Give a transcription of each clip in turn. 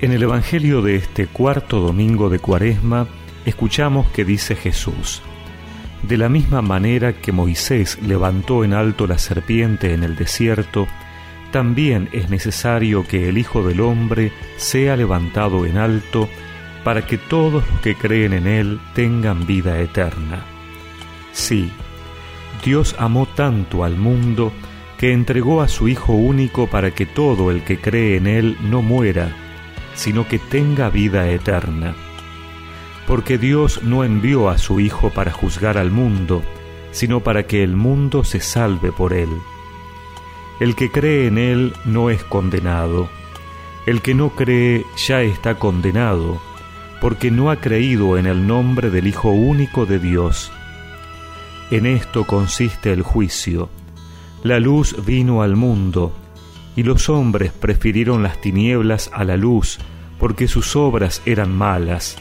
En el Evangelio de este cuarto domingo de Cuaresma, escuchamos que dice Jesús: de la misma manera que Moisés levantó en alto la serpiente en el desierto, también es necesario que el Hijo del Hombre sea levantado en alto, para que todos los que creen en Él tengan vida eterna. Sí, Dios amó tanto al mundo que entregó a su Hijo único para que todo el que cree en Él no muera, sino que tenga vida eterna. Porque Dios no envió a su Hijo para juzgar al mundo, sino para que el mundo se salve por Él. El que cree en Él no es condenado. El que no cree ya está condenado, porque no ha creído en el nombre del Hijo único de Dios. En esto consiste el juicio. La luz vino al mundo, y los hombres prefirieron las tinieblas a la luz, porque sus obras eran malas.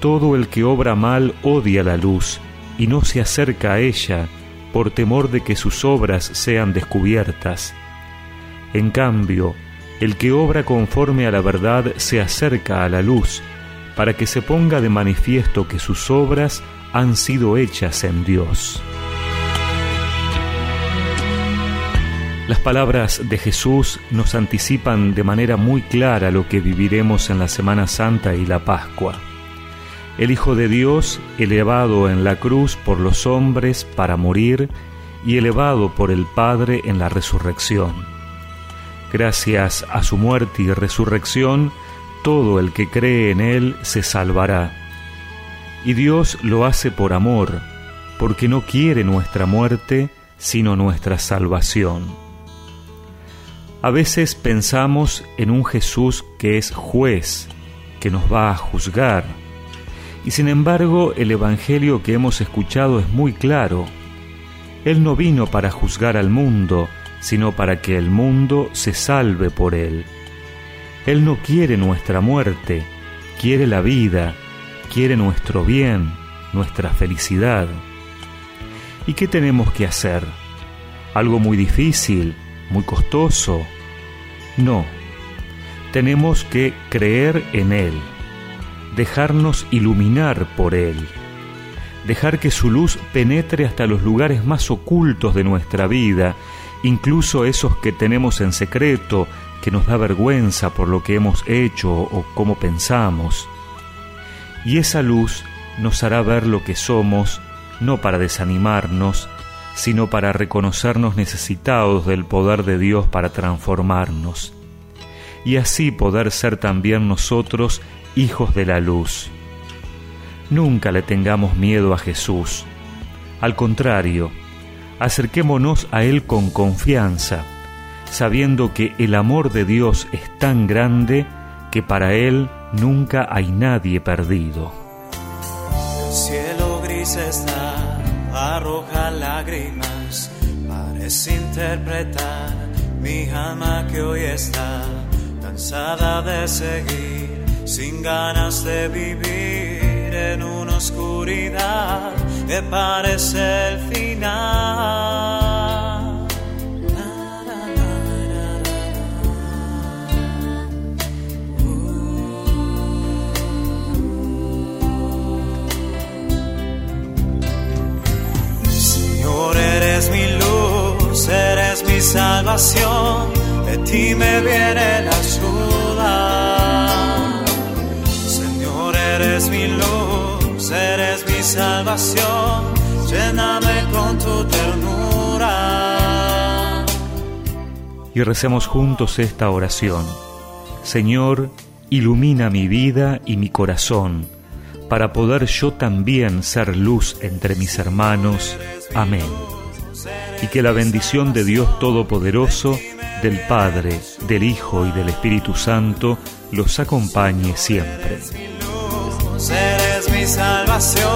Todo el que obra mal odia la luz, y no se acerca a ella, por temor de que sus obras sean descubiertas. En cambio, el que obra conforme a la verdad se acerca a la luz, para que se ponga de manifiesto que sus obras han sido hechas en Dios. Las palabras de Jesús nos anticipan de manera muy clara lo que viviremos en la Semana Santa y la Pascua. El Hijo de Dios, elevado en la cruz por los hombres para morir y elevado por el Padre en la resurrección. Gracias a su muerte y resurrección, todo el que cree en Él se salvará. Y Dios lo hace por amor, porque no quiere nuestra muerte, sino nuestra salvación. A veces pensamos en un Jesús que es juez, que nos va a juzgar. Y sin embargo, el Evangelio que hemos escuchado es muy claro. Él no vino para juzgar al mundo, sino para que el mundo se salve por Él. Él no quiere nuestra muerte, quiere la vida, quiere nuestro bien, nuestra felicidad. ¿Y qué tenemos que hacer? ¿Algo muy difícil, muy costoso? No, tenemos que creer en Él, dejarnos iluminar por Él, dejar que su luz penetre hasta los lugares más ocultos de nuestra vida, incluso esos que tenemos en secreto, que nos da vergüenza por lo que hemos hecho o cómo pensamos. Y esa luz nos hará ver lo que somos, no para desanimarnos, sino para reconocernos necesitados del poder de Dios para transformarnos, y así poder ser también nosotros hijos de la luz. Nunca le tengamos miedo a Jesús. Al contrario, acerquémonos a Él con confianza, sabiendo que el amor de Dios es tan grande que para Él nunca hay nadie perdido. El cielo gris está, arroja lágrimas, parece interpretar mi alma que hoy está cansada de seguir, sin ganas de vivir en una oscuridad que parece el final. Eres mi luz, eres mi salvación, de ti me viene la ayuda. Señor, eres mi luz, eres mi salvación, lléname con tu ternura. Y recemos juntos esta oración. Señor, ilumina mi vida y mi corazón, para poder yo también ser luz entre mis hermanos. Amén. Y que la bendición de Dios Todopoderoso, del Padre, del Hijo y del Espíritu Santo los acompañe siempre. Eres mi luz, eres mi salvación.